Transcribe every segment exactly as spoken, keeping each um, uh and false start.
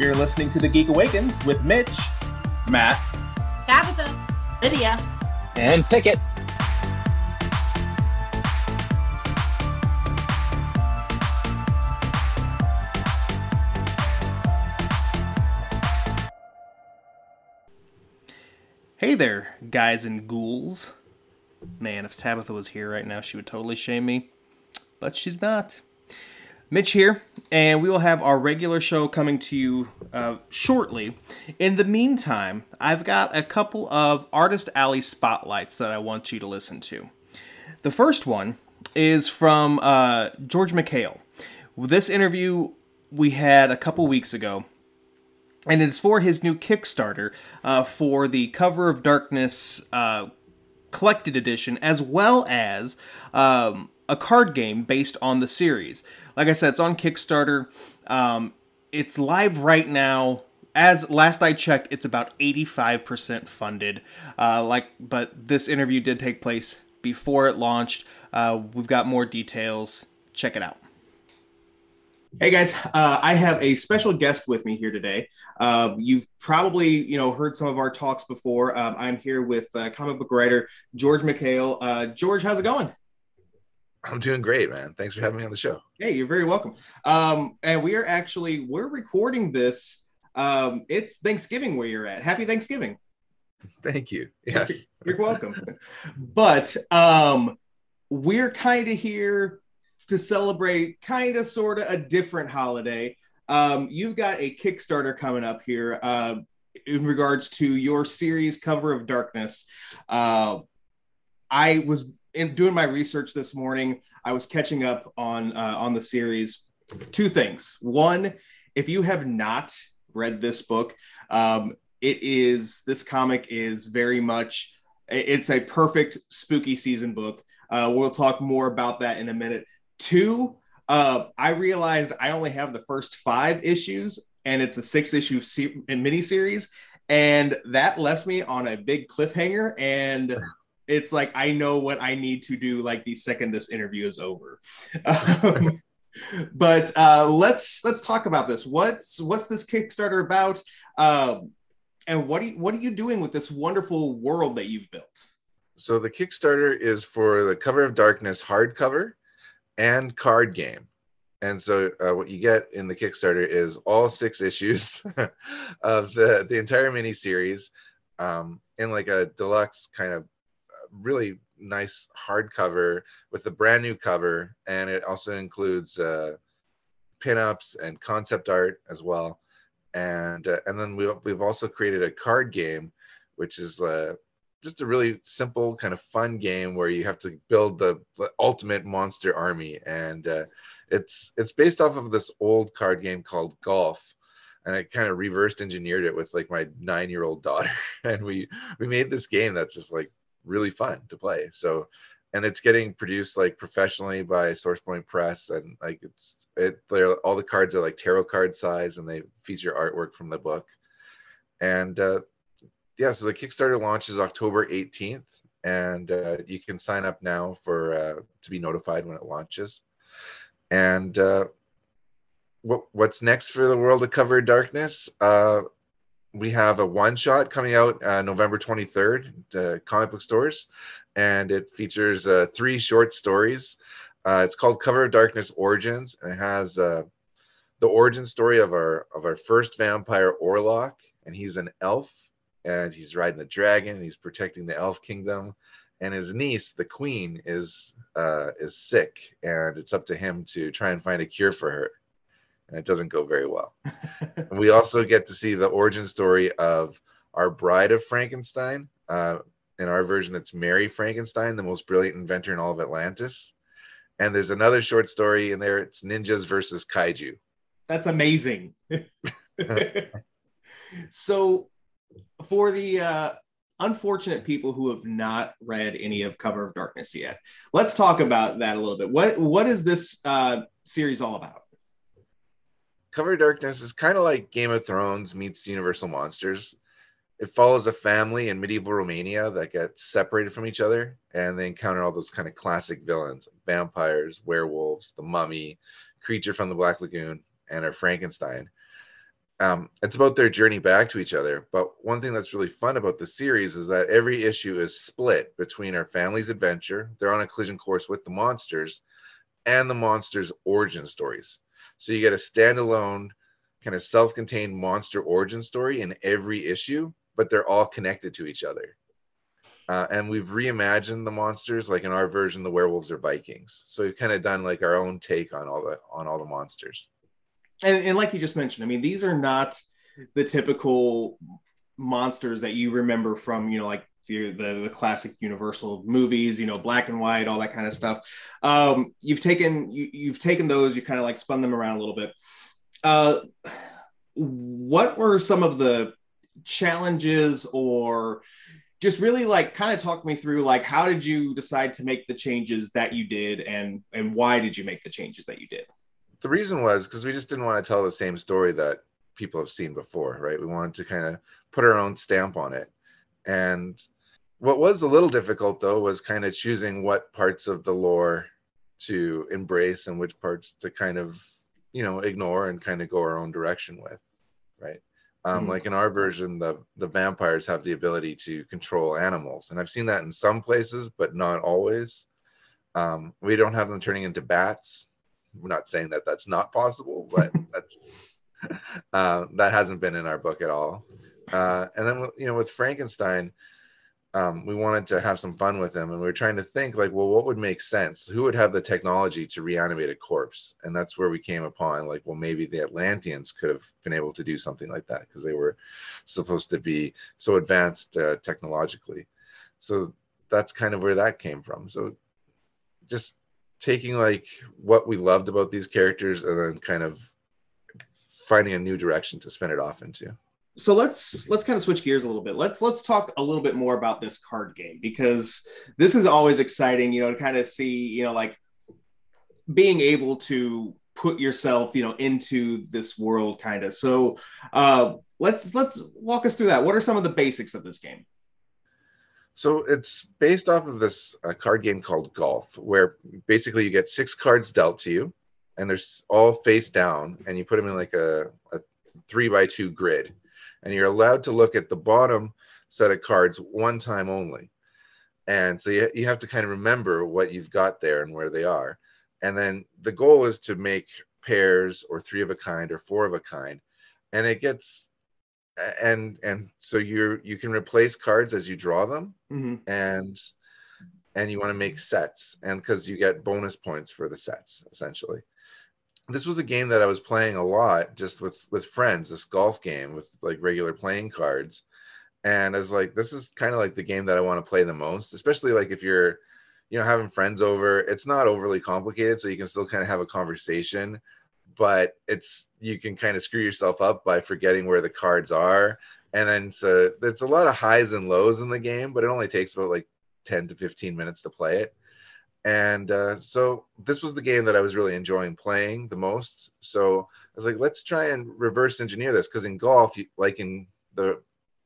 You're listening to The Geek Awakens with Mitch, Matt, Tabitha, Lydia, and Pickett. Hey there, guys and ghouls. Man, if Tabitha was here right now, she would totally shame me. But she's not. Mitch here, and we will have our regular show coming to you uh, shortly. In the meantime, I've got a couple of Artist Alley spotlights that I want you to listen to. The first one is from uh, George Michail. This interview we had a couple weeks ago, and it's for his new Kickstarter uh, for the Cover of Darkness uh, collected edition, as well as um, a card game based on the series. Like I said, it's on Kickstarter. Um, it's live right now. As last I checked, it's about eighty-five percent funded. Uh, like, but this interview did take place before it launched. Uh, we've got more details. Check it out. Hey guys, uh, I have a special guest with me here today. Uh, you've probably, you know, heard some of our talks before. Um, I'm here with uh, comic book writer George Michail. Uh, George, how's it going? I'm doing great, man. Thanks for having me on the show. Hey, you're very welcome. Um, and we are actually we're recording this. Um, it's Thanksgiving where you're at. Happy Thanksgiving. Thank you. Yes, you're welcome. But um, we're kind of here to celebrate kind of sort of a different holiday. Um, you've got a Kickstarter coming up here uh, in regards to your series Cover of Darkness. Uh, I was in doing my research this morning. I was catching up on uh, on the series. Two things. One, if you have not read this book, um, it is this comic is very much it's a perfect spooky season book. Uh, we'll talk more about that in a minute. Two, uh, I realized I only have the first five issues, and it's a six-issue se- miniseries, and that left me on a big cliffhanger, and it's like, I know what I need to do, like, the second this interview is over. Um, but uh, let's let's talk about this. What's what's this Kickstarter about, um, and what, do you, what are you doing with this wonderful world that you've built? So the Kickstarter is for the Cover of Darkness hardcover and card game. And so uh, what you get in the Kickstarter is all six issues of the, the entire miniseries um, in like a deluxe kind of really nice hardcover with a brand new cover. And it also includes uh, pinups and concept art as well. And uh, and then we, we've also created a card game, which is uh, just a really simple kind of fun game where you have to build the ultimate monster army. And uh, it's it's based off of this old card game called Golf. And I kind of reversed engineered it with like my nine-year-old daughter. And we, we made this game that's just like really fun to play. So, and it's getting produced like professionally by Source Point Press. And like it's, it, all the cards are like tarot card size and they feature artwork from the book. And, uh, yeah, so the Kickstarter launches October eighteenth, and uh, you can sign up now for uh, to be notified when it launches. And uh, what what's next for the world of Cover of Darkness? Uh, we have a one-shot coming out uh, November twenty-third to comic book stores, and it features uh, three short stories. Uh, it's called Cover of Darkness Origins, and it has uh, the origin story of our of our first vampire, Orlok, and he's an elf. And he's riding a dragon, and he's protecting the elf kingdom. And his niece, the queen, is uh, is sick, and it's up to him to try and find a cure for her. And it doesn't go very well. We also get to see the origin story of our bride of Frankenstein. Uh, in our version, it's Mary Frankenstein, the most brilliant inventor in all of Atlantis. And there's another short story in there. It's ninjas versus kaiju. That's amazing. So, for the uh, unfortunate people who have not read any of Cover of Darkness yet, let's talk about that a little bit. What What is this uh, series all about? Cover of Darkness is kind of like Game of Thrones meets Universal Monsters. It follows a family in medieval Romania that gets separated from each other, and they encounter all those kind of classic villains, vampires, werewolves, the mummy, creature from the Black Lagoon, and our Frankenstein. Um, it's about their journey back to each other. But one thing that's really fun about the series is that every issue is split between our family's adventure, they're on a collision course with the monsters, and the monsters' origin stories. So you get a standalone, kind of self-contained monster origin story in every issue, but they're all connected to each other. Uh, and we've reimagined the monsters, like in our version, the werewolves are Vikings. So we've kind of done like our own take on all the on all the monsters. And, and like you just mentioned, I mean, these are not the typical monsters that you remember from, you know, like the, the, the classic Universal movies, you know, black and white, all that kind of stuff. Um, you've taken you, you've taken those, you kind of like spun them around a little bit. Uh, what were some of the challenges, or just really like kind of talk me through, like, how did you decide to make the changes that you did, and, and why did you make the changes that you did? The reason was because we just didn't want to tell the same story that people have seen before, right? We wanted to kind of put our own stamp on it. And what was a little difficult, though, was kind of choosing what parts of the lore to embrace and which parts to kind of, you know, ignore and kind of go our own direction with, right? Um, mm-hmm. Like in our version, the, the vampires have the ability to control animals. And I've seen that in some places, but not always. Um, we don't have them turning into bats. We're not saying that that's not possible, but that's uh, that hasn't been in our book at all. Uh, and then, you know, with Frankenstein, um, we wanted to have some fun with him, and we were trying to think like, well, what would make sense? Who would have the technology to reanimate a corpse? And that's where we came upon, like, well, maybe the Atlanteans could have been able to do something like that because they were supposed to be so advanced uh, technologically. So that's kind of where that came from. So just taking like what we loved about these characters and then kind of finding a new direction to spin it off into. So let's let's kind of switch gears a little bit. Let's let's talk a little bit more about this card game, because this is always exciting, you know, to kind of see, you know, like being able to put yourself, you know, into this world kind of. So uh, let's let's walk us through that. What are some of the basics of this game? So it's based off of this uh, card game called Golf, where basically you get six cards dealt to you, and they're all face down, and you put them in like a, a three by two grid, and you're allowed to look at the bottom set of cards one time only. And so you, you have to kind of remember what you've got there and where they are. And then the goal is to make pairs or three of a kind or four of a kind, and it gets... And and so you you can replace cards as you draw them, mm-hmm. and and you want to make sets, and because you get bonus points for the sets, essentially. This was a game that I was playing a lot just with, with friends, this golf game with like regular playing cards. And I was like, this is kind of like the game that I want to play the most, especially like if you're, you know, having friends over. It's not overly complicated, so you can still kind of have a conversation. But it's, you can kind of screw yourself up by forgetting where the cards are. And then so there's a lot of highs and lows in the game, but it only takes about like ten to fifteen minutes to play it. And uh, so this was the game that I was really enjoying playing the most. So I was like, let's try and reverse engineer this. Because in golf, you, like in the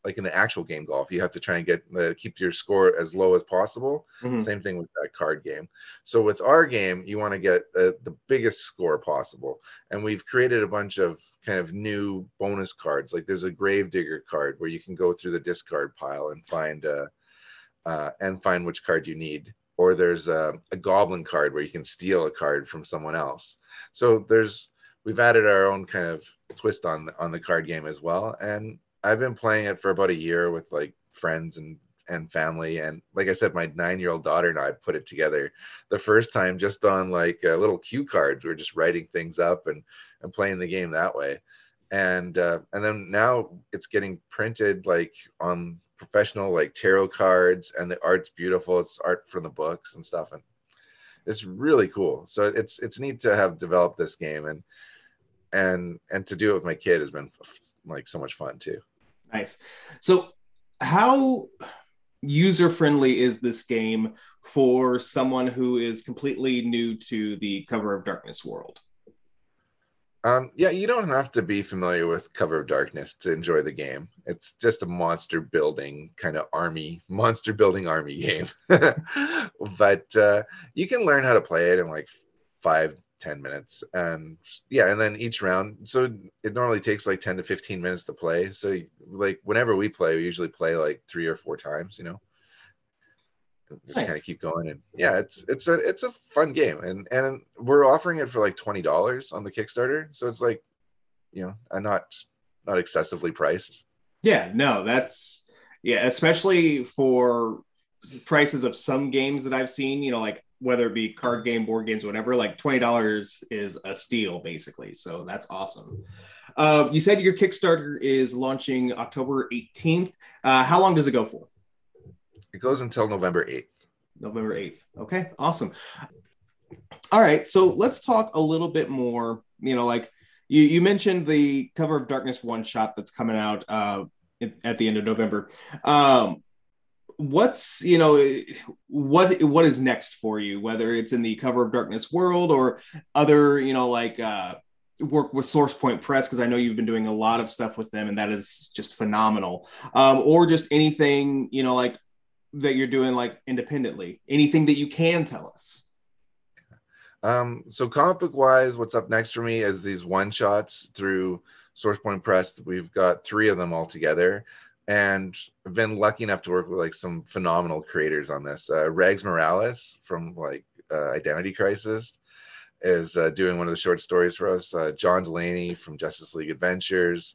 like in the actual game golf, you have to try and get uh, keep your score as low as possible. Mm-hmm. Same thing with that card game. So with our game, you want to get uh, the biggest score possible. And we've created a bunch of kind of new bonus cards. Like there's a Gravedigger card where you can go through the discard pile and find uh, uh, and find which card you need. Or there's a, a Goblin card where you can steal a card from someone else. So there's, we've added our own kind of twist on the, on the card game as well. And I've been playing it for about a year with like friends and, and family. And like I said, my nine-year-old daughter and I put it together the first time just on like uh, little cue cards. We were just writing things up and, and playing the game that way. And, uh, and then now it's getting printed like on professional like tarot cards, and the art's beautiful. It's art from the books and stuff. And it's really cool. So it's, it's neat to have developed this game, and, and, and to do it with my kid has been like so much fun too. Nice. So how user-friendly is this game for someone who is completely new to the Cover of Darkness world? Um, yeah, you don't have to be familiar with Cover of Darkness to enjoy the game. It's just a monster building kind of army, monster building army game. But uh, you can learn how to play it in like five, ten minutes. And yeah, and then each round, so it normally takes like ten to fifteen minutes to play. So like whenever we play, we usually play like three or four times, you know, just nice. Kind of keep going. And yeah, it's it's a it's a fun game, and and we're offering it for like twenty dollars on the Kickstarter, so it's like, you know, I'm not not excessively priced. Yeah, no, that's yeah, especially for prices of some games that I've seen, you know, like whether it be card game, board games, whatever, like twenty dollars is a steal basically. So that's awesome. Uh, you said your Kickstarter is launching October eighteenth. Uh, how long does it go for? It goes until November eighth. November eighth. Okay, awesome. All right, so let's talk a little bit more, you know, like you, you mentioned the Cover of Darkness one-shot that's coming out uh, at the end of November. Um, what's, you know, what what is next for you, whether it's in the Cover of Darkness world or other, you know, like uh, work with Source Point Press, because I know you've been doing a lot of stuff with them, and that is just phenomenal. Um, or just anything, you know, like that you're doing like independently, anything that you can tell us. Um, so comic book wise, what's up next for me is these one shots through Source Point Press. We've got three of them all together, and I've been lucky enough to work with like some phenomenal creators on this. Uh, Rags Morales from like uh, Identity Crisis is uh, doing one of the short stories for us. Uh, John Delaney from Justice League Adventures,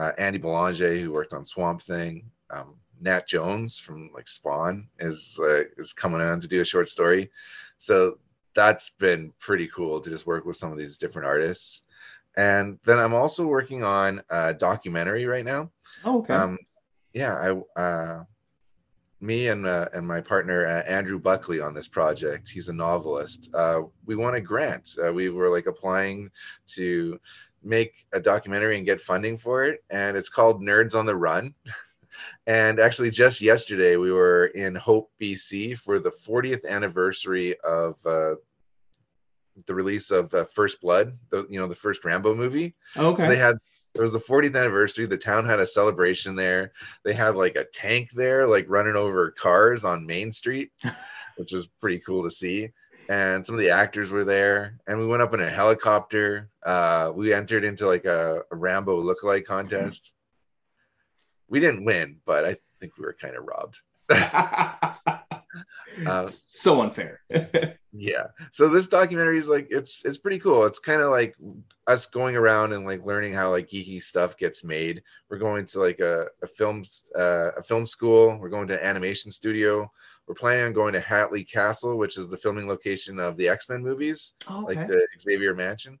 uh, Andy Belanger, who worked on Swamp Thing, um, Nat Jones from like Spawn is uh, is coming on to do a short story. So that's been pretty cool to just work with some of these different artists. And then I'm also working on a documentary right now. Oh, okay. Um, yeah, I, uh, me and uh, and my partner, uh, Andrew Buckley, on this project. He's a novelist. Uh, we won a grant. Uh, we were like applying to make a documentary and get funding for it. And it's called Nerds on the Run. And actually just yesterday we were in Hope, B C for the fortieth anniversary of uh, the release of uh, First Blood, the, you know, the first Rambo movie. Okay. So they had, it was the fortieth anniversary. The town had a celebration there. They had like a tank there, like running over cars on Main Street, which was pretty cool to see. And some of the actors were there, and we went up in a helicopter. Uh, we entered into like a, a Rambo lookalike contest. Mm-hmm. We didn't win, but I think we were kind of robbed. uh, so unfair. Yeah. So this documentary is like, it's it's pretty cool. It's kind of like us going around and like learning how like geeky stuff gets made. We're going to like a, a film uh, a film school. We're going to an animation studio. We're planning on going to Hatley Castle, which is the filming location of the X-Men movies, oh, okay. like the Xavier Mansion.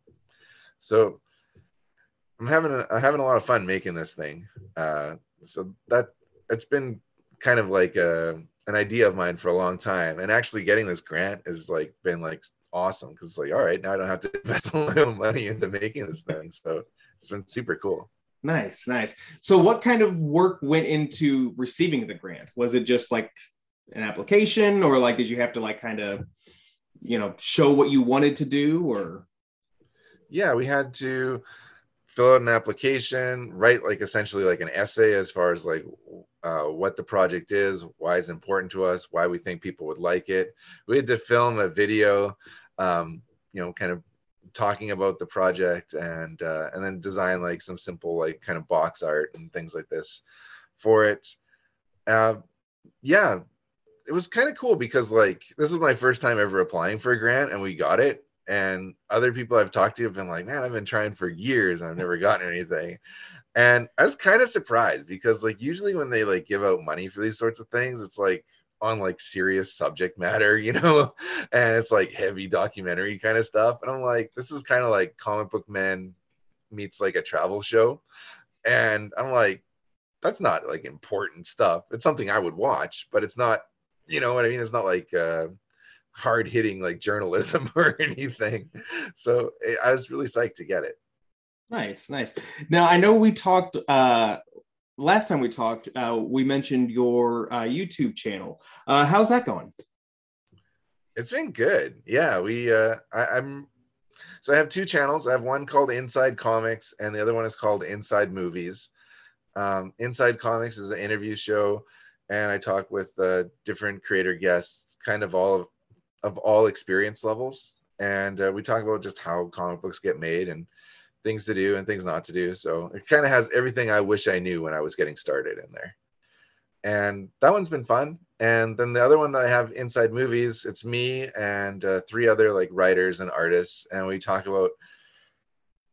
So I'm having a, I'm having a lot of fun making this thing. Uh, So that it's been kind of like a, an idea of mine for a long time, and actually getting this grant has like been like awesome, because it's like, all right, now I don't have to invest all my own money into making this thing. So it's been super cool. Nice, nice. So what kind of work went into receiving the grant? Was it just like an application, or like did you have to like kind of, you know, show what you wanted to do? Or yeah, we had to fill out an application, write like essentially like an essay as far as like uh, what the project is, why it's important to us, why we think people would like it. We had to film a video, um, you know, kind of talking about the project, and uh, and then design like some simple like kind of box art and things like this for it. Uh, yeah, it was kind of cool because like this was my first time ever applying for a grant, and we got it. And other people I've talked to have been like, man, I've been trying for years and I've never gotten anything. And I was kind of surprised, because like usually when they like give out money for these sorts of things, it's like on like serious subject matter, you know, and it's like heavy documentary kind of stuff. And I'm like, this is kind of like Comic Book Men meets like a travel show. And I'm like, that's not like important stuff. It's something I would watch, but it's not, you know what I mean? It's not like, uh, hard hitting like journalism or anything. So I was really psyched to get it. Nice, nice. Now I know we talked uh last time we talked, uh we mentioned your uh YouTube channel. Uh how's that going? It's been good. Yeah, we uh I, I'm so I have two channels. I have one called Inside Comics, and the other one is called Inside Movies. Um Inside Comics is an interview show, and I talk with uh different creator guests, kind of all of of all experience levels. and uh, we talk about just how comic books get made and things to do and things not to do. So it kind of has everything I wish I knew when I was getting started in there. And that one's been fun. And then the other one that I have, Inside Movies, it's me and uh, three other like writers and artists. And we talk about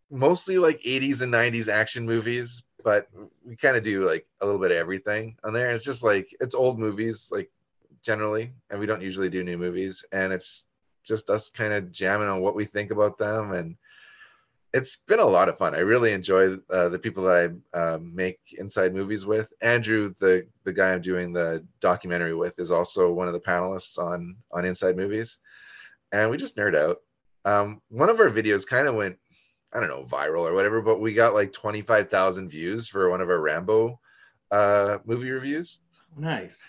mostly like eighties and nineties action movies, but we kind of do like a little bit of everything on there. It's just like, it's old movies, like generally, and we don't usually do new movies. And it's just us kind of jamming on what we think about them. And it's been a lot of fun. I really enjoy uh, the people that I uh, make Inside Movies with. Andrew, the the guy I'm doing the documentary with, is also one of the panelists on, on Inside Movies. And we just nerd out. Um, one of our videos kind of went, I don't know, viral or whatever, but we got like twenty-five thousand views for one of our Rambo uh, movie reviews. Nice.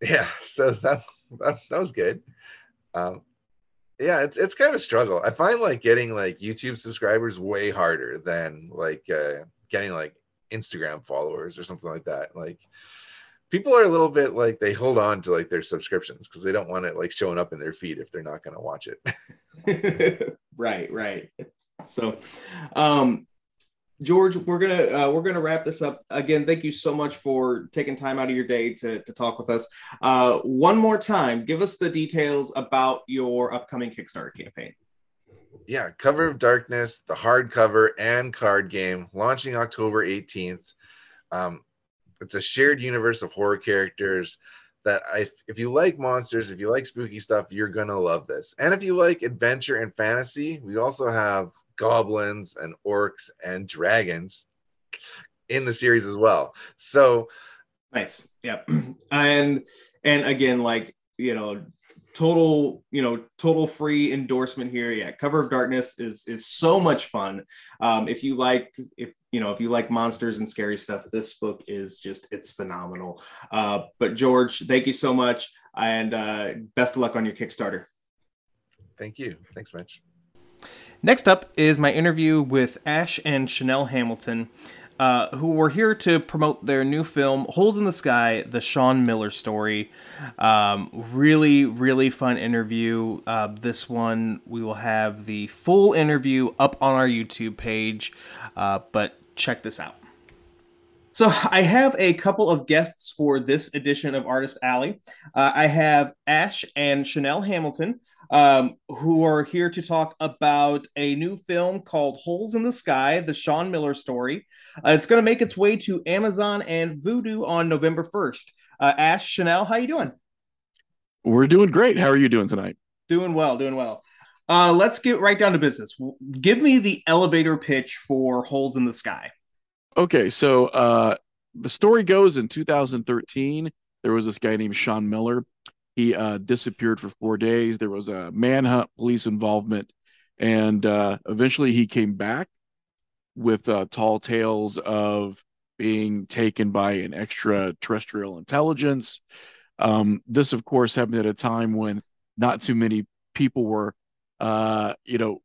Yeah, so that, that that was good. Um, yeah, it's it's kind of a struggle. I find like getting like YouTube subscribers way harder than like uh, getting like Instagram followers or something like that. Like people are a little bit like they hold on to like their subscriptions because they don't want it like showing up in their feed if they're not going to watch it. Right, right. So, um, George, we're gonna uh, we're gonna wrap this up again. Thank you so much for taking time out of your day to to talk with us. Uh, one more time, give us the details about your upcoming Kickstarter campaign. Yeah, Cover of Darkness, the hardcover and card game, launching October eighteenth. Um, it's a shared universe of horror characters that I, if you like monsters, if you like spooky stuff, you're gonna love this. And if you like adventure and fantasy, we also have goblins and orcs and dragons in the series as well. So nice. Yep. And and again, like, you know, total, you know, total free endorsement here. Yeah, Cover of Darkness is is so much fun. Um, if you like, if you know, if you like monsters and scary stuff, this book is just, it's phenomenal. Uh, but George, thank you so much, and uh, best of luck on your Kickstarter. Thank you. Thanks, Mitch. Next up is my interview with Ash and Chanell Hamilton, uh, who were here to promote their new film, Holes in the Sky, the Sean Miller Story. Um, really, really fun interview. Uh, this one, we will have the full interview up on our YouTube page, uh, but check this out. So I have a couple of guests for this edition of Artist Alley. Uh, I have Ash and Chanell Hamilton, Um, who are here to talk about a new film called Holes in the Sky, the Sean Miller Story. Uh, it's going to make its way to Amazon and Vudu on November first. Uh, Ash, Chanell, how you doing? We're doing great. How are you doing tonight? Doing well, doing well. Uh, let's get right down to business. Give me the elevator pitch for Holes in the Sky. Okay, so uh, the story goes in two thousand thirteen, there was this guy named Sean Miller. He uh, disappeared for four days. There was a manhunt, police involvement, and uh, eventually he came back with uh, tall tales of being taken by an extraterrestrial intelligence. Um, this, of course, happened at a time when not too many people were, uh, you know,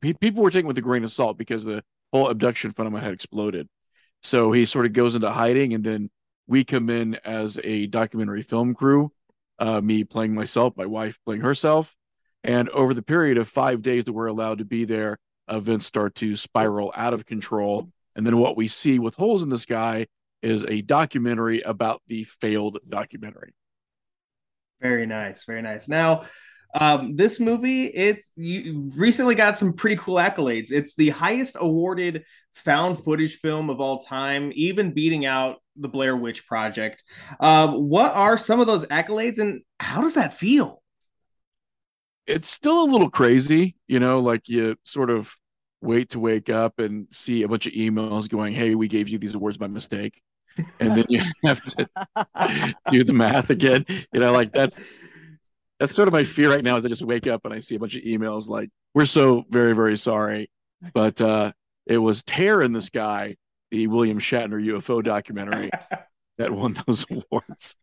pe- people were taken with a grain of salt because the whole abduction phenomenon had exploded. So he sort of goes into hiding, and then we come in as a documentary film crew. Uh, me playing myself, my wife playing herself. And over the period of five days that we're allowed to be there, events start to spiral out of control. And then what we see with Holes in the Sky is a documentary about the failed documentary. Very nice. Very nice. Now, um, this movie, it's you recently got some pretty cool accolades. It's the highest awarded found footage film of all time, even beating out The Blair Witch Project. Um, what are some of those accolades, and how does that feel? It's still a little crazy, you know, like you sort of wait to wake up and see a bunch of emails going, hey, we gave you these awards by mistake. And then you have to do the math again. You know, like that's, that's sort of my fear right now is I just wake up and I see a bunch of emails like, we're so very, very sorry. But uh, it was Tear in the Sky, the William Shatner U F O documentary that won those awards.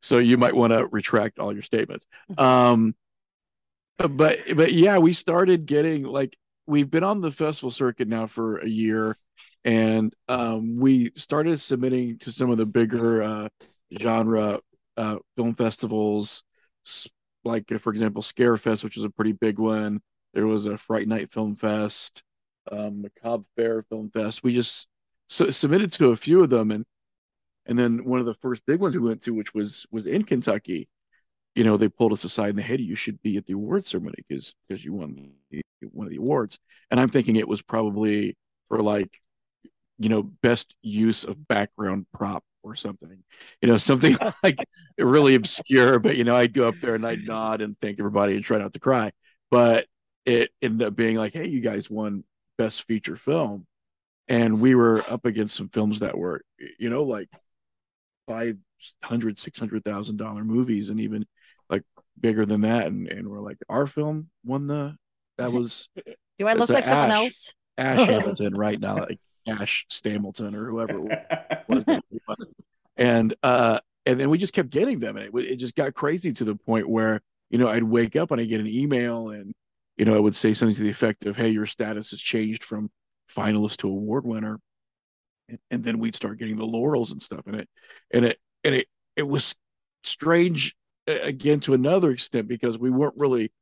So you might want to retract all your statements. Um, but, but yeah, we started getting like, we've been on the festival circuit now for a year, and um, we started submitting to some of the bigger uh, genre uh, film festivals, like, for example, Scarefest, which is a pretty big one. There was a Fright Night Film Fest, um, Macabre Fair Film Fest. We just su- submitted to a few of them, and and then one of the first big ones we went to, which was was in Kentucky, you know, they pulled us aside and they said, hey, you should be at the award ceremony because because you won the, one of the awards. And I'm thinking it was probably for, like, you know, best use of background prop or something, you know, something like really obscure. But, you know, I'd go up there and I'd nod and thank everybody and try not to cry. But it ended up being like, hey, you guys won best feature film. And we were up against some films that were, you know, like five hundred, six hundred thousand dollars movies and even like bigger than that. And, and we're like, our film won the, that was. Do I look like Ash, someone else? Ash Hamilton right now, like Ash Stamilton or whoever it was. And, uh, and then we just kept getting them. And it, it just got crazy to the point where, you know, I'd wake up and I'd get an email and, you know, I would say something to the effect of, hey, your status has changed from finalist to award winner. And, and then we'd start getting the laurels and stuff in it. And it, and it, it was strange again, to another extent, because we weren't really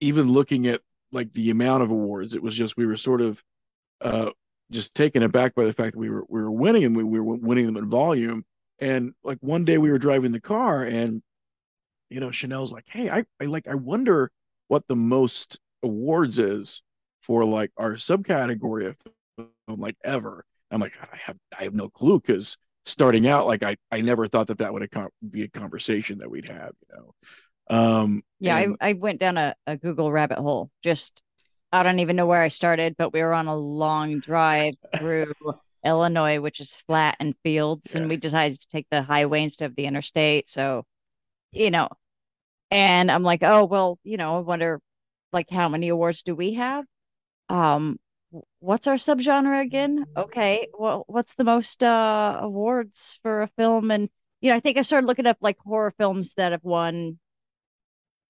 even looking at like the amount of awards. It was just, we were sort of uh, just taken aback by the fact that we were, we were winning and we, we were winning them in volume. And like one day we were driving the car and, you know, Chanel's like, hey, I, I like, I wonder what the most awards is for like our subcategory of film, like ever. I'm like, I have, I have no clue. Cause starting out, like I, I never thought that that would be a conversation that we'd have, you know? Um, yeah, and- I, I went down a, a Google rabbit hole. Just, I don't even know where I started, but we were on a long drive through Illinois, which is flat and fields. Yeah. And we decided to take the highway instead of the interstate. So, you know, and I'm like, oh, well, you know, I wonder like how many awards do we have? Um, what's our subgenre again? Okay, well, what's the most uh awards for a film? And you know, I think I started looking up like horror films that have won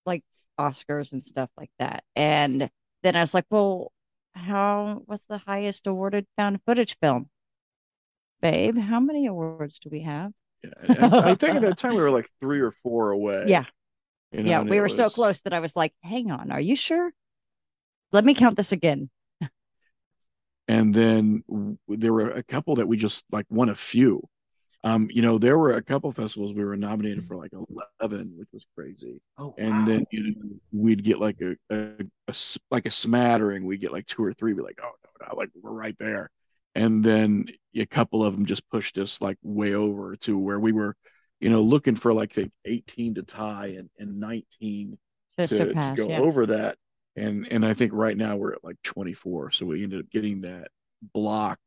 like Oscars and stuff like that. And then I was like, well, how, what's the highest awarded found footage film? Babe, how many awards do we have? Yeah, I think at that time we were like three or four away. Yeah, you know, yeah, we were was... so close that I was like, hang on, are you sure? Let me count this again. And then w- there were a couple that we just like won a few. Um, you know, there were a couple festivals we were nominated for like eleven, which was crazy. Oh, and wow. Then, you know, we'd get like a, a, a like a smattering. We'd get like two or three. We're like, oh, no, no, like we're right there. And then a couple of them just pushed us like way over to where we were, you know, looking for like the eighteen to tie and, and nineteen to, to, surpass, to go yeah. over that. And and I think right now we're at like twenty-four. So we ended up getting that block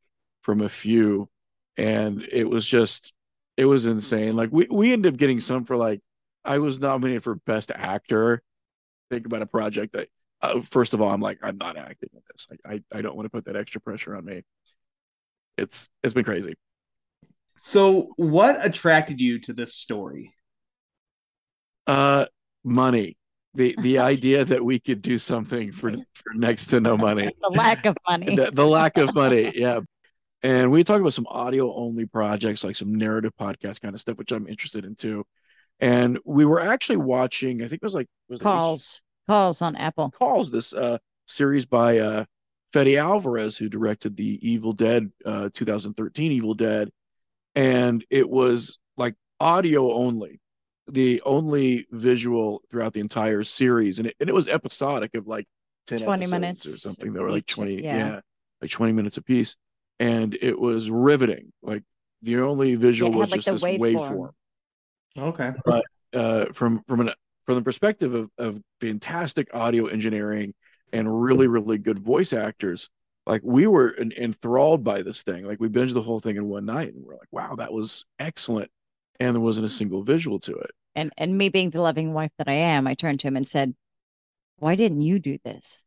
from a few. And it was just, it was insane. Like we, we ended up getting some for like, I was nominated for best actor. Think about a project that, uh, first of all, I'm like, I'm not acting in this. Like, I, I don't want to put that extra pressure on me. It's It's been crazy. So what attracted you to this story? Uh, money. The the idea that we could do something for, for next to no money. The lack of money. The, the lack of money, yeah. And we talk about some audio-only projects, like some narrative podcast kind of stuff, which I'm interested in too. And we were actually watching, I think it was like... Was Calls. It, Calls on Apple. Calls, this uh, series by uh, Fede Alvarez, who directed the Evil Dead, uh, twenty thirteen Evil Dead. And it was like audio only. The only visual throughout the entire series, and it, and it was episodic of like ten twenty minutes or something. They were like twenty, yeah. yeah, like twenty minutes a piece, and it was riveting. Like the only visual was like just this waveform. Wave okay, but uh, from from an from the perspective of, of fantastic audio engineering and really really good voice actors, like we were en- enthralled by this thing. Like we binged the whole thing in one night, and we're like, wow, that was excellent. And there wasn't a single visual to it. And and me being the loving wife that I am, I turned to him and said, why didn't you do this?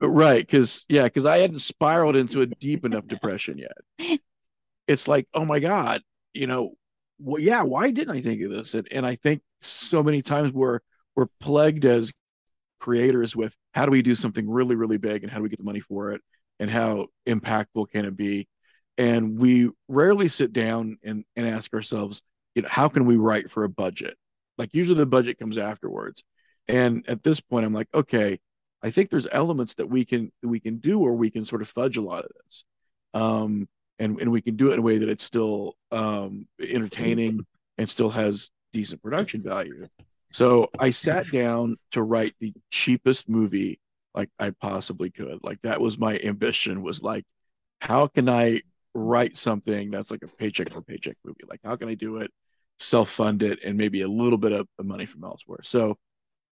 Right. Because, yeah, because I hadn't spiraled into a deep enough depression yet. It's like, oh, my God, you know, well, yeah, why didn't I think of this? And, and I think so many times we're we're plagued as creators with how do we do something really, really big and how do we get the money for it and how impactful can it be? And we rarely sit down and, and ask ourselves, you know, how can we write for a budget? Like usually the budget comes afterwards. And at this point, I'm like, okay, I think there's elements that we can we can do, or we can sort of fudge a lot of this. Um, and, and we can do it in a way that it's still um, entertaining and still has decent production value. So I sat down to write the cheapest movie like I possibly could. Like that was my ambition, was like, how can I write something that's like a paycheck for paycheck movie? Like how can I do it, self-fund it, and maybe a little bit of money from elsewhere? So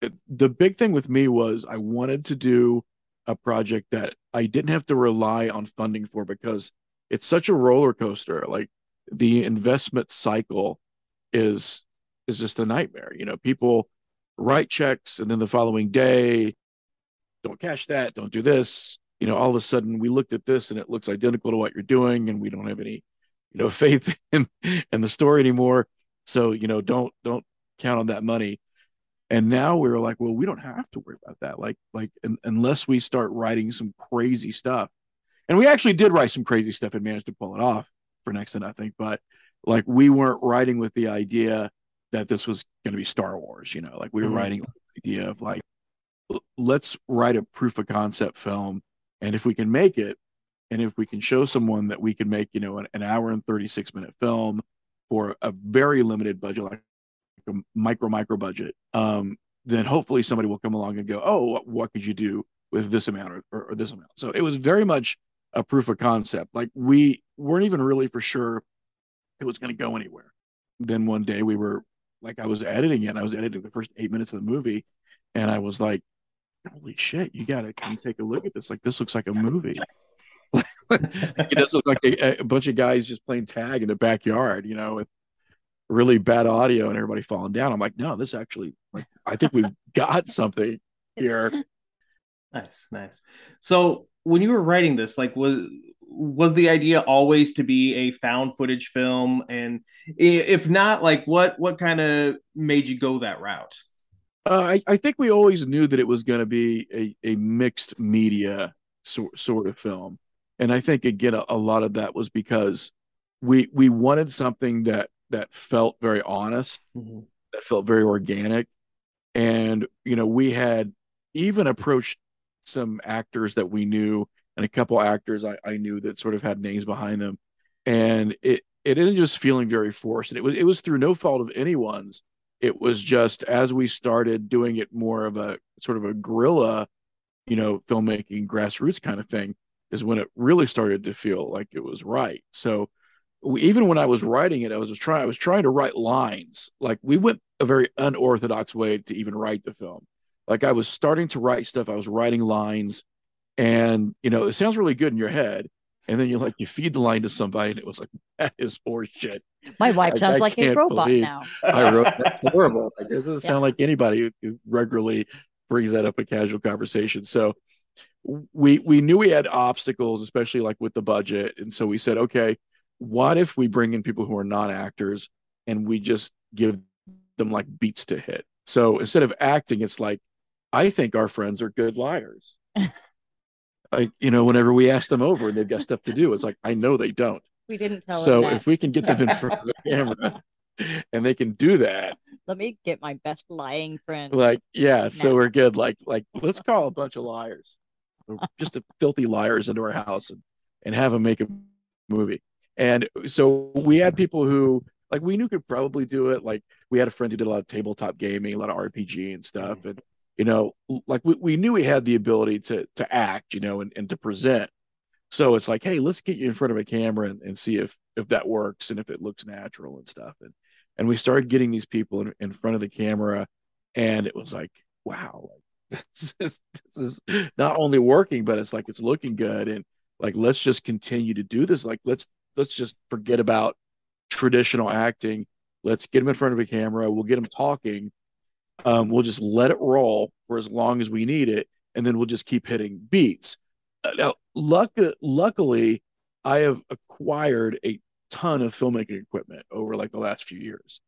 it, the big thing with me was I wanted to do a project that I didn't have to rely on funding for, because it's such a roller coaster. Like the investment cycle is is just a nightmare. You know, people write checks and then the following day, don't cash that, don't do this. You know, all of a sudden we looked at this and it looks identical to what you're doing, and we don't have any, you know, faith in, in the story anymore. So, you know, don't don't count on that money. And now we were like, well, we don't have to worry about that. Like, like un- unless we start writing some crazy stuff. And we actually did write some crazy stuff and managed to pull it off for next to nothing. But like, we weren't writing with the idea that this was going to be Star Wars, you know, like we were mm-hmm. writing with the idea of like, let's write a proof of concept film. And if we can make it, and if we can show someone that we can make, you know, an, an hour and thirty-six minute film for a very limited budget, like a micro, micro budget, um, then hopefully somebody will come along and go, oh, what could you do with this amount or, or, or this amount? So it was very much a proof of concept. Like we weren't even really for sure it was going to go anywhere. Then one day we were like, I was editing it. I was editing the first eight minutes of the movie. And I was like, holy shit, you gotta can you take a look at this. Like, this looks like a movie. It does look like a, a bunch of guys just playing tag in the backyard, you know, with really bad audio and everybody falling down. I'm like, no, this actually, like, I think we've got something here. Nice, nice. So when you were writing this, like, was was the idea always to be a found footage film? And if not, like, what what kind of made you go that route? Uh, I, I think we always knew that it was going to be a, a mixed media so, sort of film. And I think, again, a, a lot of that was because we we wanted something that that felt very honest, mm-hmm. that felt very organic. And, you know, we had even approached some actors that we knew, and a couple actors I, I knew that sort of had names behind them. And it, it ended just feeling very forced. And it was, it was through no fault of anyone's. It was just as we started doing it more of a sort of a guerrilla, you know, filmmaking, grassroots kind of thing, is when it really started to feel like it was right. So we, even when I was writing it, I was just trying, I was trying to write lines. Like we went a very unorthodox way to even write the film. Like I was starting to write stuff. I was writing lines, and, you know, it sounds really good in your head. And then you're like, you feed the line to somebody, and it was like, that is horseshit. My wife sounds I, I like a robot now. I wrote that horrible. Like, it doesn't yeah. sound like anybody who, who regularly brings that up in casual conversation. So we we knew we had obstacles, especially like with the budget. And so we said, okay, what if we bring in people who are not actors and we just give them like beats to hit? So instead of acting, it's like, I think our friends are good liars. Like, you know, whenever we ask them over and they've got stuff to do, it's like, I know they don't. We didn't tell them. So if we can get them in front of the camera and they can do that. Let me get my best lying friend. Like, yeah, now. So we're good. Like, like let's call a bunch of liars, just the filthy liars into our house and, and have them make a movie. And so we had people who, like, we knew could probably do it. Like, we had a friend who did a lot of tabletop gaming, a lot of R P G and stuff. And, you know, like we, we knew we had the ability to to act, you know, and, and to present. So it's like, hey, let's get you in front of a camera and, and see if if that works and if it looks natural and stuff. And and we started getting these people in, in front of the camera, and it was like, wow, this is, this is not only working, but it's like it's looking good. And like, let's just continue to do this. Like, let's let's just forget about traditional acting. Let's get them in front of a camera. We'll get them talking. Um, we'll just let it roll for as long as we need it, and then we'll just keep hitting beats. Uh, now, luck- luckily, I have acquired a ton of filmmaking equipment over like the last few years.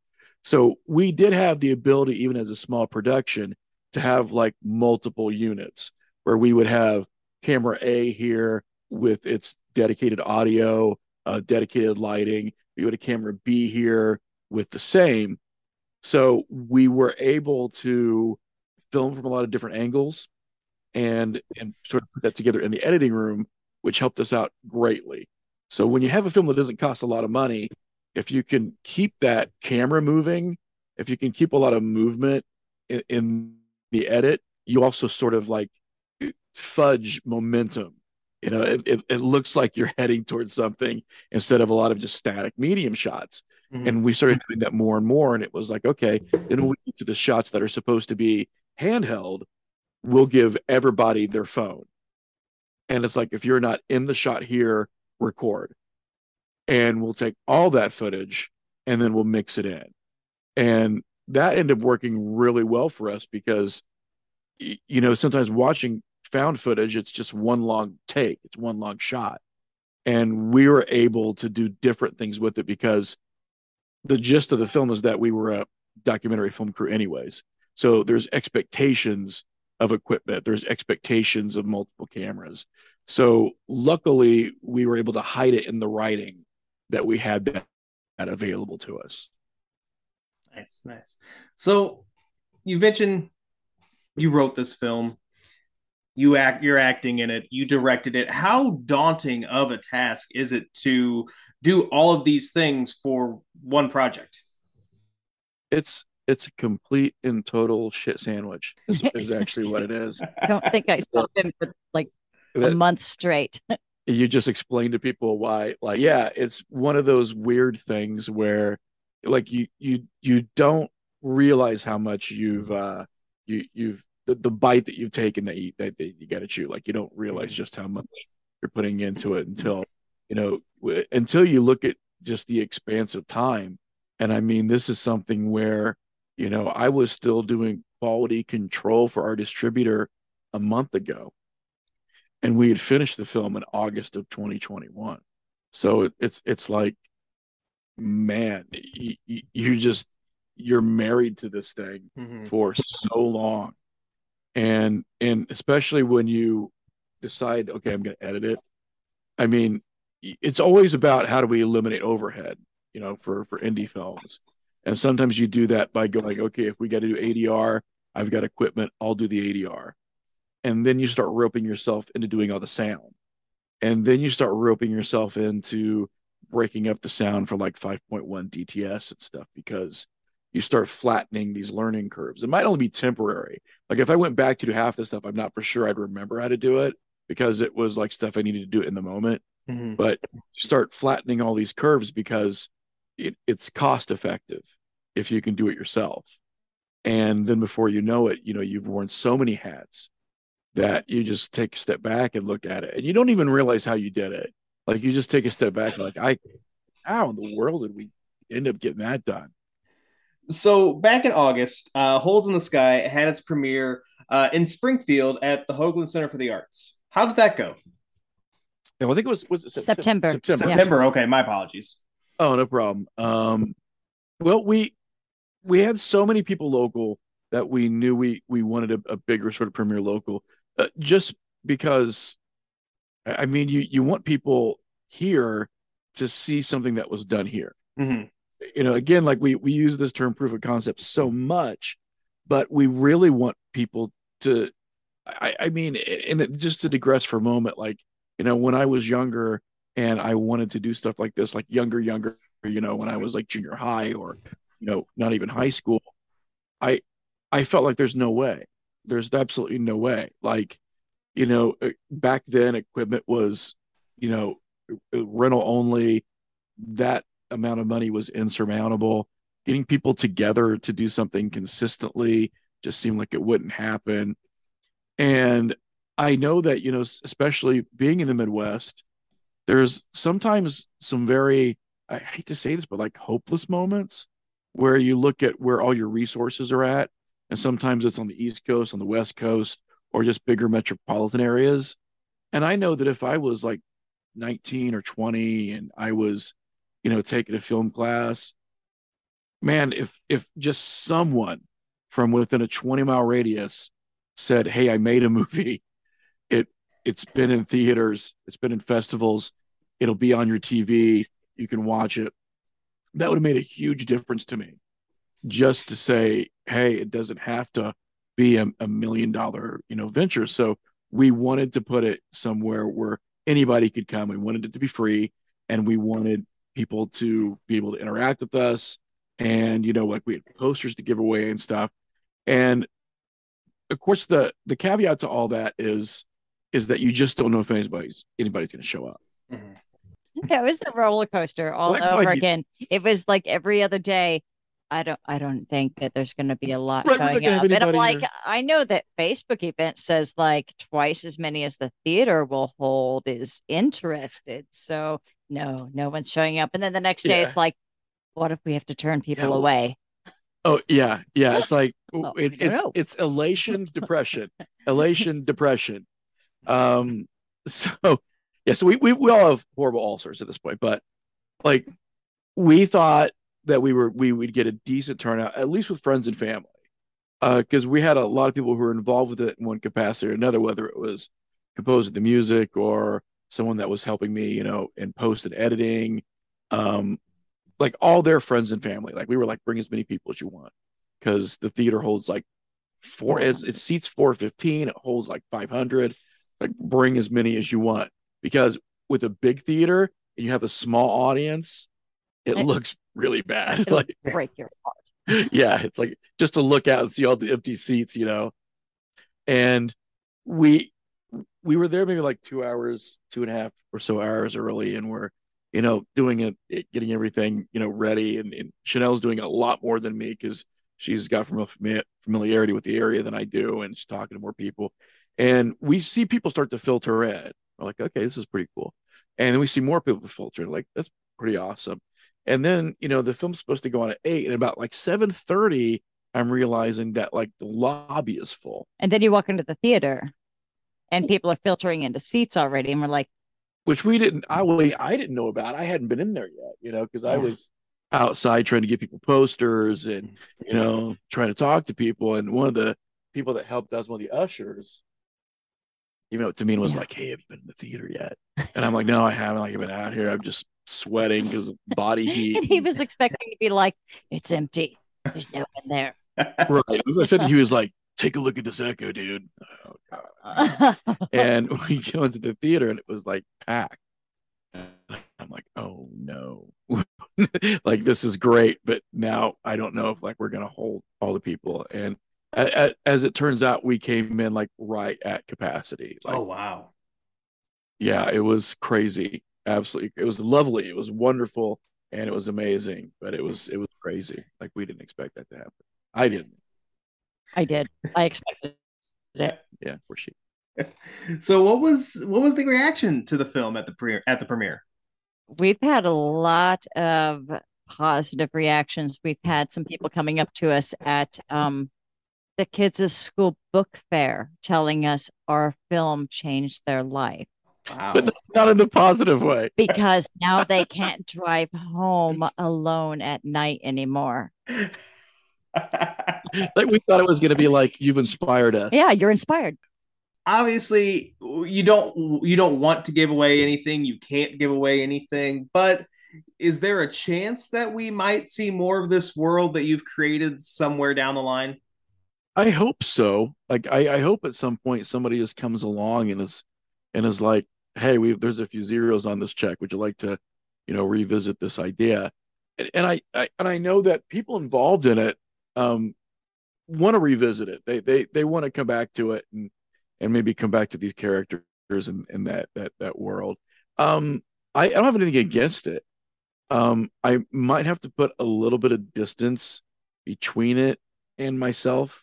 So we did have the ability, even as a small production, to have like multiple units where we would have camera A here with its dedicated audio, uh, dedicated lighting. We would have camera B here with the same. So we were able to film from a lot of different angles and and sort of put that together in the editing room, which helped us out greatly. So when you have a film that doesn't cost a lot of money, if you can keep that camera moving, if you can keep a lot of movement in, in the edit, you also sort of like fudge momentum. You know, it, it, it looks like you're heading towards something instead of a lot of just static medium shots. Mm-hmm. And we started doing that more and more. And it was like, okay, then when we get to the shots that are supposed to be handheld, we'll give everybody their phone. And it's like, if you're not in the shot here, record. And we'll take all that footage and then we'll mix it in. And that ended up working really well for us because, you know, sometimes watching found footage, it's just one long take, it's one long shot, and we were able to do different things with it because the gist of the film is that we were a documentary film crew anyways, so there's expectations of equipment, there's expectations of multiple cameras. So luckily we were able to hide it in the writing that we had that, that available to us. Nice nice So you mentioned you wrote this film. You act, you're acting in it. You directed it. How daunting of a task is it to do all of these things for one project? It's it's a complete and total shit sandwich. Is, is actually what it is. I don't think I saw him for like a month straight. You just explained to people why, like, yeah, it's one of those weird things where, like, you you you don't realize how much you've uh, you you've. The, the bite that you've taken that you that, that you got to chew, like you don't realize just how much you're putting into it until you know w- until you look at just the expanse of time. And I mean, this is something where you know I was still doing quality control for our distributor a month ago, and we had finished the film in August of twenty twenty-one. So it, it's it's like, man, you, you just you're married to this thing mm-hmm. for so long. And and especially when you decide, okay, I'm going to edit it. I mean, it's always about how do we eliminate overhead, you know, for, for indie films. And sometimes you do that by going, okay, if we got to do A D R, I've got equipment, I'll do the A D R. And then you start roping yourself into doing all the sound. And then you start roping yourself into breaking up the sound for like five point one D T S and stuff because you start flattening these learning curves. It might only be temporary. Like if I went back to do half the stuff, I'm not for sure I'd remember how to do it because it was like stuff I needed to do in the moment. Mm-hmm. But you start flattening all these curves because it, it's cost effective if you can do it yourself. And then before you know it, you know, you've worn so many hats that you just take a step back and look at it. And you don't even realize how you did it. Like you just take a step back. Like I, how in the world did we end up getting that done? So back in August, uh, Holes in the Sky had its premiere uh, in Springfield at the Hoagland Center for the Arts. How did that go? Yeah, well, I think it was, was it September. September. September. September. Yeah. Okay, my apologies. Oh, no problem. Um, well, we we had so many people local that we knew we we wanted a, a bigger sort of premiere local, uh, just because. I mean, you you want people here to see something that was done here. Mm-hmm. You know, again, like we we use this term proof of concept so much, but we really want people to, I, I mean, and it, just to digress for a moment, like, you know, when I was younger and I wanted to do stuff like this, like younger, younger, you know, when I was like junior high or, you know, not even high school, I, I felt like there's no way. There's absolutely no way. Like, you know, back then equipment was, you know, rental only. That amount of money was insurmountable. Getting people together to do something consistently just seemed like it wouldn't happen. And I know that, you know, especially being in the Midwest, there's sometimes some very, I hate to say this, but like hopeless moments where you look at where all your resources are at. And sometimes it's on the East Coast, on the West Coast, or just bigger metropolitan areas. And I know that if I was like nineteen or twenty and I was, you know, taking a film class, man, if if just someone from within a twenty mile radius said, hey, I made a movie, it it's been in theaters, it's been in festivals, it'll be on your T V, you can watch it, that would have made a huge difference to me. just to say, hey, it doesn't have to be a, a million dollar, you know, venture. So we wanted to put it somewhere where anybody could come. We wanted it to be free, and we wanted people to be able to interact with us. And, you know, like we had posters to give away and stuff. And of course, the the caveat to all that is, is that you just don't know if anybody's, anybody's going to show up. Mm-hmm. That was the roller coaster all like, over like, again. It was like every other day. I don't I don't think that there's going to be a lot right, showing up. And I'm like, or... I know that Facebook event says like twice as many as the theater will hold is interested. So no, no one's showing up. And then the next day yeah. it's like, what if we have to turn people yeah. away? Oh, yeah. Yeah. It's like, oh, it, it's know. it's elation, depression, elation, depression. Um. So, yeah, so we, we, we all have horrible ulcers at this point, but like we thought that we were we would get a decent turnout, at least with friends and family, because uh, we had a lot of people who were involved with it in one capacity or another, whether it was composing the music or someone that was helping me, you know, in post and editing, um, like all their friends and family. Like we were like, bring as many people as you want, because the theater holds like four, wow. it, it seats four fifteen, it holds like five hundred. Like bring as many as you want, because with a big theater and you have a small audience, it I- looks really bad. It'll like break your heart. Yeah, it's like just to look out and see all the empty seats, you know. And we we were there maybe like two hours, two and a half or so hours early, and we're, you know, doing it, it getting everything, you know, ready. And, and Chanel's doing a lot more than me because she's got familiarity with the area than I do, and she's talking to more people. And we see people start to filter in. We're like, okay, this is pretty cool. And then we see more people filter in. Like, that's pretty awesome. And then, you know, the film's supposed to go on at eight, and about like seven thirty, I'm realizing that like the lobby is full. And then you walk into the theater and people are filtering into seats already. And we're like, which we didn't, I really, I didn't know about. I hadn't been in there yet, you know, because yeah. I was outside trying to get people posters and, you know, trying to talk to people. And one of the people that helped us, one of the ushers, you know, to me was yeah. like, hey, have you been in the theater yet? And I'm like, no, I haven't. Like, I've been out here. I'm just sweating because of body heat. And he was expecting to be like, it's empty. There's no one there. Right. It was like, he was like, take a look at this echo, dude. Oh, God. And we go into the theater and it was like packed. And I'm like, oh no. Like, this is great, but now I don't know if like we're gonna hold all the people. And a- a- as it turns out, we came in like right at capacity. Like, oh wow. Yeah, it was crazy. Absolutely. It was lovely. It was wonderful. And it was amazing. But it was it was crazy. Like, we didn't expect that to happen. I didn't. I did. I expected it. Yeah, for sure. So what was what was the reaction to the film at the premiere at the premiere? We've had a lot of positive reactions. We've had some people coming up to us at um the kids' school book fair telling us our film changed their life. Wow. But not in the positive way. Because now they can't drive home alone at night anymore. Like, we thought it was going to be like, you've inspired us. Yeah, you're inspired. Obviously, you don't you don't want to give away anything. You can't give away anything. But is there a chance that we might see more of this world that you've created somewhere down the line? I hope so. Like, I, I hope at some point somebody just comes along and is and is like, hey, we there's a few zeros on this check. Would you like to, you know, revisit this idea? And, and I, I and I know that people involved in it um, want to revisit it. They they they want to come back to it and and maybe come back to these characters and, and that that that world. Um, I, I don't have anything against it. Um, I might have to put a little bit of distance between it and myself.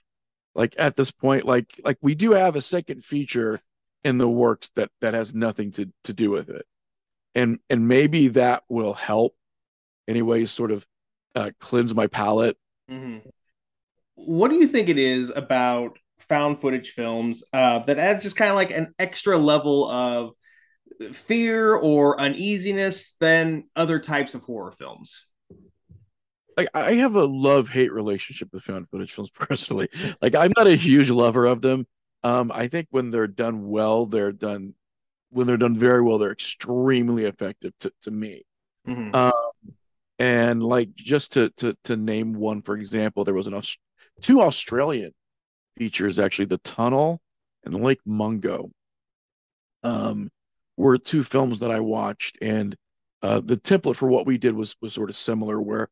Like at this point, like like we do have a second feature in the works that that has nothing to to do with it, and and maybe that will help anyway, sort of uh cleanse my palate. Mm-hmm. What do you think it is about found footage films uh that adds just kind of like an extra level of fear or uneasiness than other types of horror films? Like, I have a love-hate relationship with found footage films personally. Like, I'm not a huge lover of them. Um, I think when they're done well, they're done when they're done very well, they're extremely effective to, to me. Mm-hmm. Um, And like, just to to to name one, for example, there was an Aust- two Australian features, actually, The Tunnel and Lake Mungo, um, were two films that I watched. And uh, the template for what we did was was sort of similar, where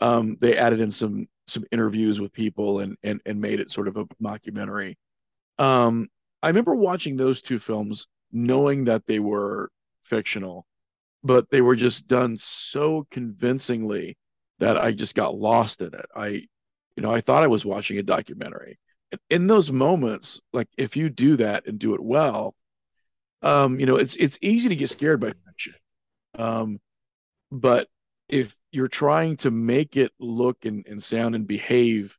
um, they added in some some interviews with people and and and made it sort of a mockumentary. Um, I remember watching those two films, knowing that they were fictional, but they were just done so convincingly that I just got lost in it. I, you know, I thought I was watching a documentary. In those moments, like, if you do that and do it well, um, you know, it's it's easy to get scared by fiction. Um, but if you're trying to make it look and, and sound and behave,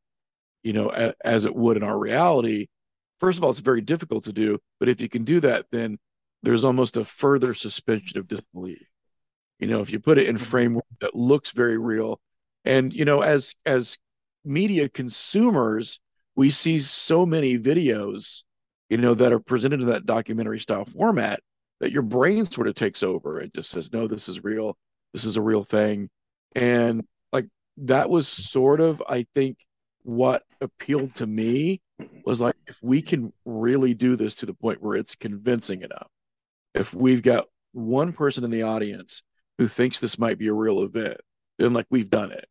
you know, a, as it would in our reality, first of all, it's very difficult to do. But if you can do that, then there's almost a further suspension of disbelief. You know, if you put it in framework that looks very real, and, you know, as as media consumers, we see so many videos, you know, that are presented in that documentary style format that your brain sort of takes over. It just says, no, this is real. This is a real thing. And like, that was sort of, I think, what appealed to me was like, if we can really do this to the point where it's convincing enough, if we've got one person in the audience who thinks this might be a real event, then like, we've done it.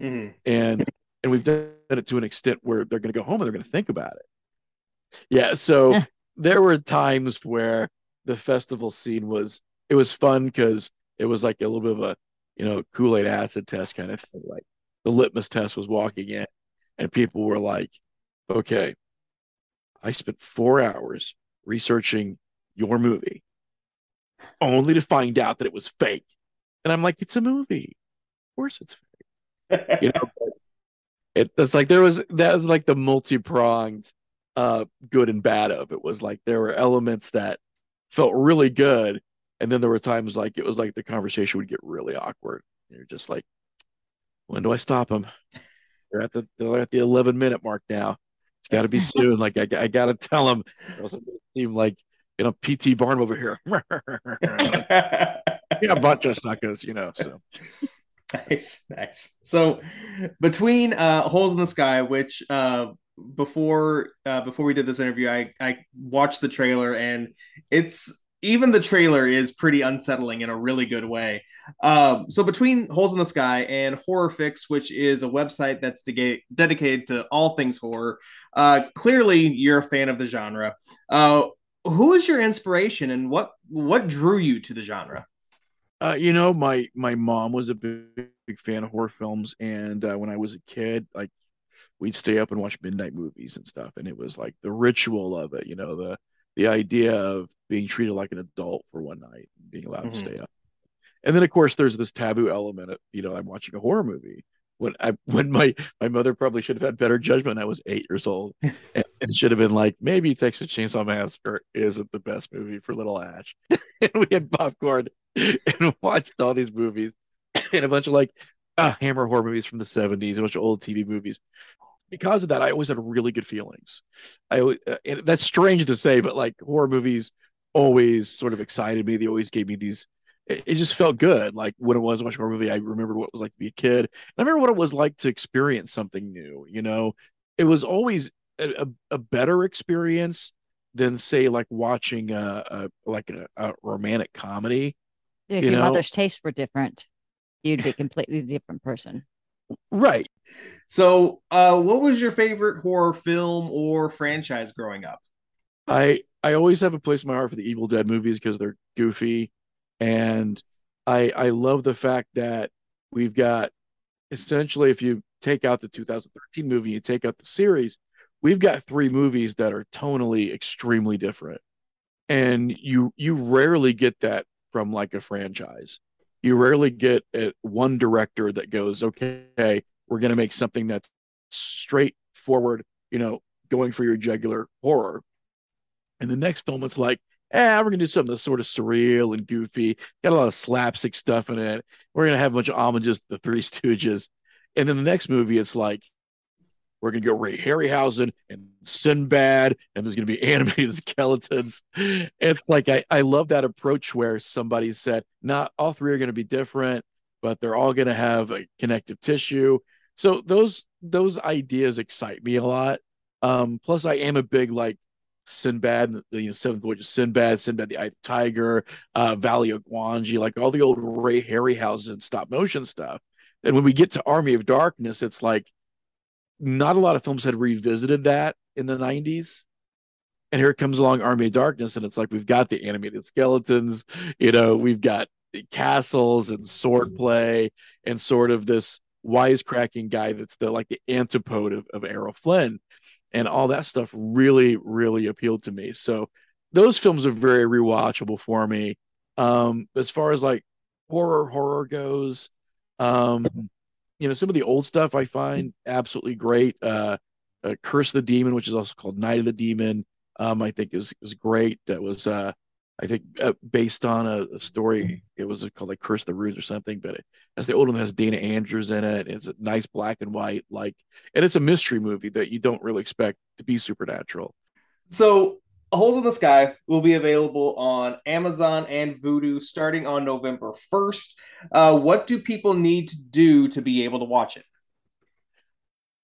Mm-hmm. And, and we've done it to an extent where they're going to go home and they're going to think about it. Yeah. So yeah. There were times where the festival scene was, it was fun because it was like a little bit of a, you know, Kool-Aid acid test kind of thing. Like, the litmus test was walking in, and people were like, okay, I spent four hours researching your movie only to find out that it was fake. And I'm like, it's a movie. Of course it's fake. You know, but it, it's like, there was, that was like the multi-pronged uh, good and bad of it. Was like, there were elements that felt really good. And then there were times like, it was like the conversation would get really awkward. You're just like, when do I stop him? They're at the, they're at the eleven minute mark now. It's got to be soon. Like, I, I got to tell him. It doesn't seem like, you know, P T Barnum over here. Yeah, a bunch of suckers, you know, so. Nice, nice. So between uh, Holes in the Sky, which uh, before uh, before we did this interview, I, I watched the trailer, and it's, even the trailer is pretty unsettling in a really good way. Um, so between Holes in the Sky and Horror Fix, which is a website that's de- dedicated to all things horror, uh, clearly you're a fan of the genre. Uh, who is your inspiration, and what what drew you to the genre? Uh, you know, my my mom was a big, big fan of horror films, and uh, when I was a kid, like, we'd stay up and watch midnight movies and stuff, and it was like the ritual of it, you know, the the idea of being treated like an adult for one night, and being allowed mm-hmm. to stay up. And then, of course, there's this taboo element of, you know, I'm watching a horror movie when I, when my, my mother probably should have had better judgment. I was eight years old and, and should have been like, maybe Texas Chainsaw Massacre isn't the best movie for little Ash. And we had popcorn and watched all these movies and a bunch of like uh, Hammer horror movies from the seventies, a bunch of old T V movies. Because of that, I always had really good feelings. I uh, and that's strange to say, but like, horror movies always sort of excited me. They always gave me these, it, it just felt good. Like, when I was watching a horror movie, I remembered what it was like to be a kid. And I remember what it was like to experience something new. You know, it was always a, a, a better experience than, say, like watching a, a like a, a romantic comedy. Yeah, if you your know? mother's tastes were different, you'd be a completely different person. Right. So uh, what was your favorite horror film or franchise growing up? I I always have a place in my heart for the Evil Dead movies because they're goofy. And I I love the fact that we've got, essentially, if you take out the two thousand thirteen movie, you take out the series, we've got three movies that are tonally extremely different. And you you rarely get that from like a franchise. You rarely get a, one director that goes, okay, we're going to make something that's straightforward, you know, going for your jugular horror. And the next film, it's like, eh, we're going to do something that's sort of surreal and goofy. Got a lot of slapstick stuff in it. We're going to have a bunch of homages to the Three Stooges. And then the next movie, it's like, we're going to go Ray Harryhausen and Sinbad, and there's going to be animated skeletons. It's like, I, I love that approach where somebody said, nah, all three are going to be different. but they're all going to have a connective tissue. So those those ideas excite me a lot. Um, plus, I am a big like Sinbad, you know, Seventh Voyage of Sinbad, Sinbad the Eye of the Tiger, uh, Valley of Guanji, like all the old Ray Harryhausen stop motion stuff. And when we get to Army of Darkness, it's like not a lot of films had revisited that in the nineties. And here comes along Army of Darkness, and it's like we've got the animated skeletons, you know, we've got the castles and swordplay and sort of this wisecracking guy that's the like the antipode of, of Errol Flynn, and all that stuff really, really appealed to me. So those films are very rewatchable for me. Um, as far as like horror horror goes, um, you know, some of the old stuff I find absolutely great. Uh, uh, Curse of the Demon, which is also called Night of the Demon, Um, I think is is great. That was, uh, I think, uh, based on a, a story. It was called like Curse of the Runes or something. But it, as the old one has Dana Andrews in it. It's a nice black and white, like, and it's a mystery movie that you don't really expect to be supernatural. So, Holes in the Sky will be available on Amazon and Vudu starting on November first. Uh, what do people need to do to be able to watch it?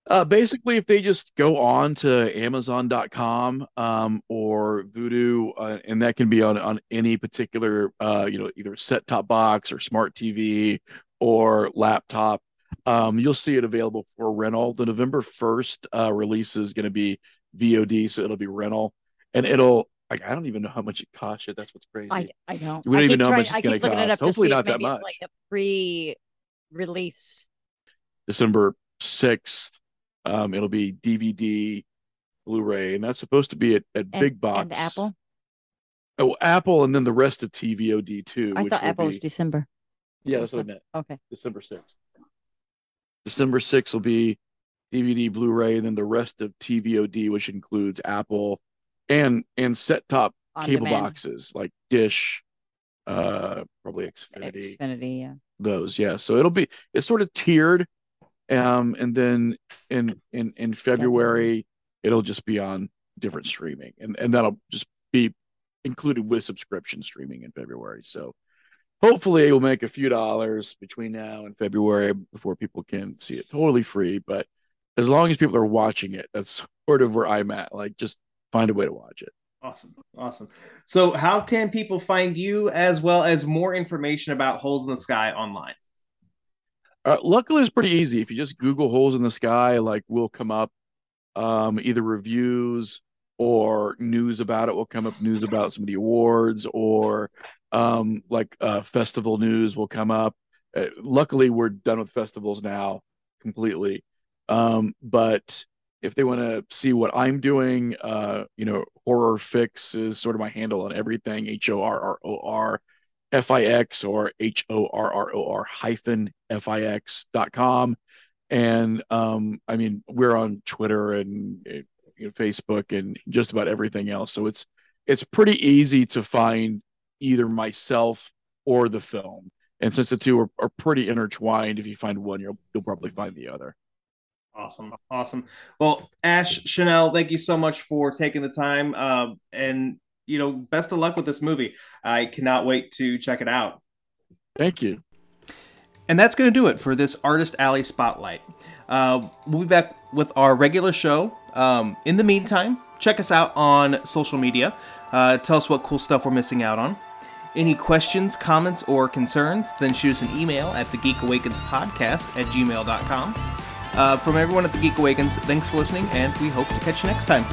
Uh, basically, if they just go on to Amazon dot com um, or Vudu, uh, and that can be on, on any particular, uh, you know, either set-top box or smart T V or laptop, um, you'll see it available for rental. The November first uh, release is going to be V O D, so it'll be rental. And it'll, like, I don't even know how much it costs yet. That's what's crazy. I, I don't. We don't I even know trying, how much it's going to cost. Hopefully not that much. It's like a pre-release. December sixth. Um, it'll be D V D, Blu-ray, and that's supposed to be at, at and, Big Box. And Apple? Oh, Apple, and then the rest of T V O D, too. I which thought Apple be... was December. Yeah, that's what I meant. Okay. December sixth. December sixth will be D V D, Blu-ray, and then the rest of T V O D, which includes Apple and and set-top cable demand. Boxes, like Dish, uh, probably Xfinity. Xfinity, yeah. Those, yeah. So it'll be, it's sort of tiered. Um, and then in, in, in February, it'll just be on different streaming, and, and that'll just be included with subscription streaming in February. So hopefully we'll make a few dollars between now and February before people can see it totally free. But as long as people are watching it, that's sort of where I'm at. Like, just find a way to watch it. Awesome. Awesome. So how can people find you, as well as more information about Holes in the Sky online? Uh, luckily, it's pretty easy. If you just Google Holes in the Sky, like, we'll come up, um, either reviews or news about it will come up. News about some of the awards or um, like uh, festival news will come up. Uh, luckily, we're done with festivals now completely. Um, but if they want to see what I'm doing, uh, you know, Horror Fix is sort of my handle on everything. H O R R O R F I X or H O R R O R hyphen F I X dot com. And um, I mean, we're on Twitter and, and you know, Facebook and just about everything else. So it's, it's pretty easy to find either myself or the film. And since the two are, are pretty intertwined, if you find one, you'll, you'll probably find the other. Awesome. Awesome. Well, Ash, Chanell, thank you so much for taking the time. Uh, and you know, best of luck with this movie. I cannot wait to check it out. Thank you. And that's going to do it for this Artist Alley Spotlight. Uh, we'll be back with our regular show. Um, in the meantime, check us out on social media. Uh, tell us what cool stuff we're missing out on. Any questions, comments, or concerns, then shoot us an email at the geek awakens podcast at gmail dot com. Uh, from everyone at The Geek Awakens, thanks for listening, and we hope to catch you next time.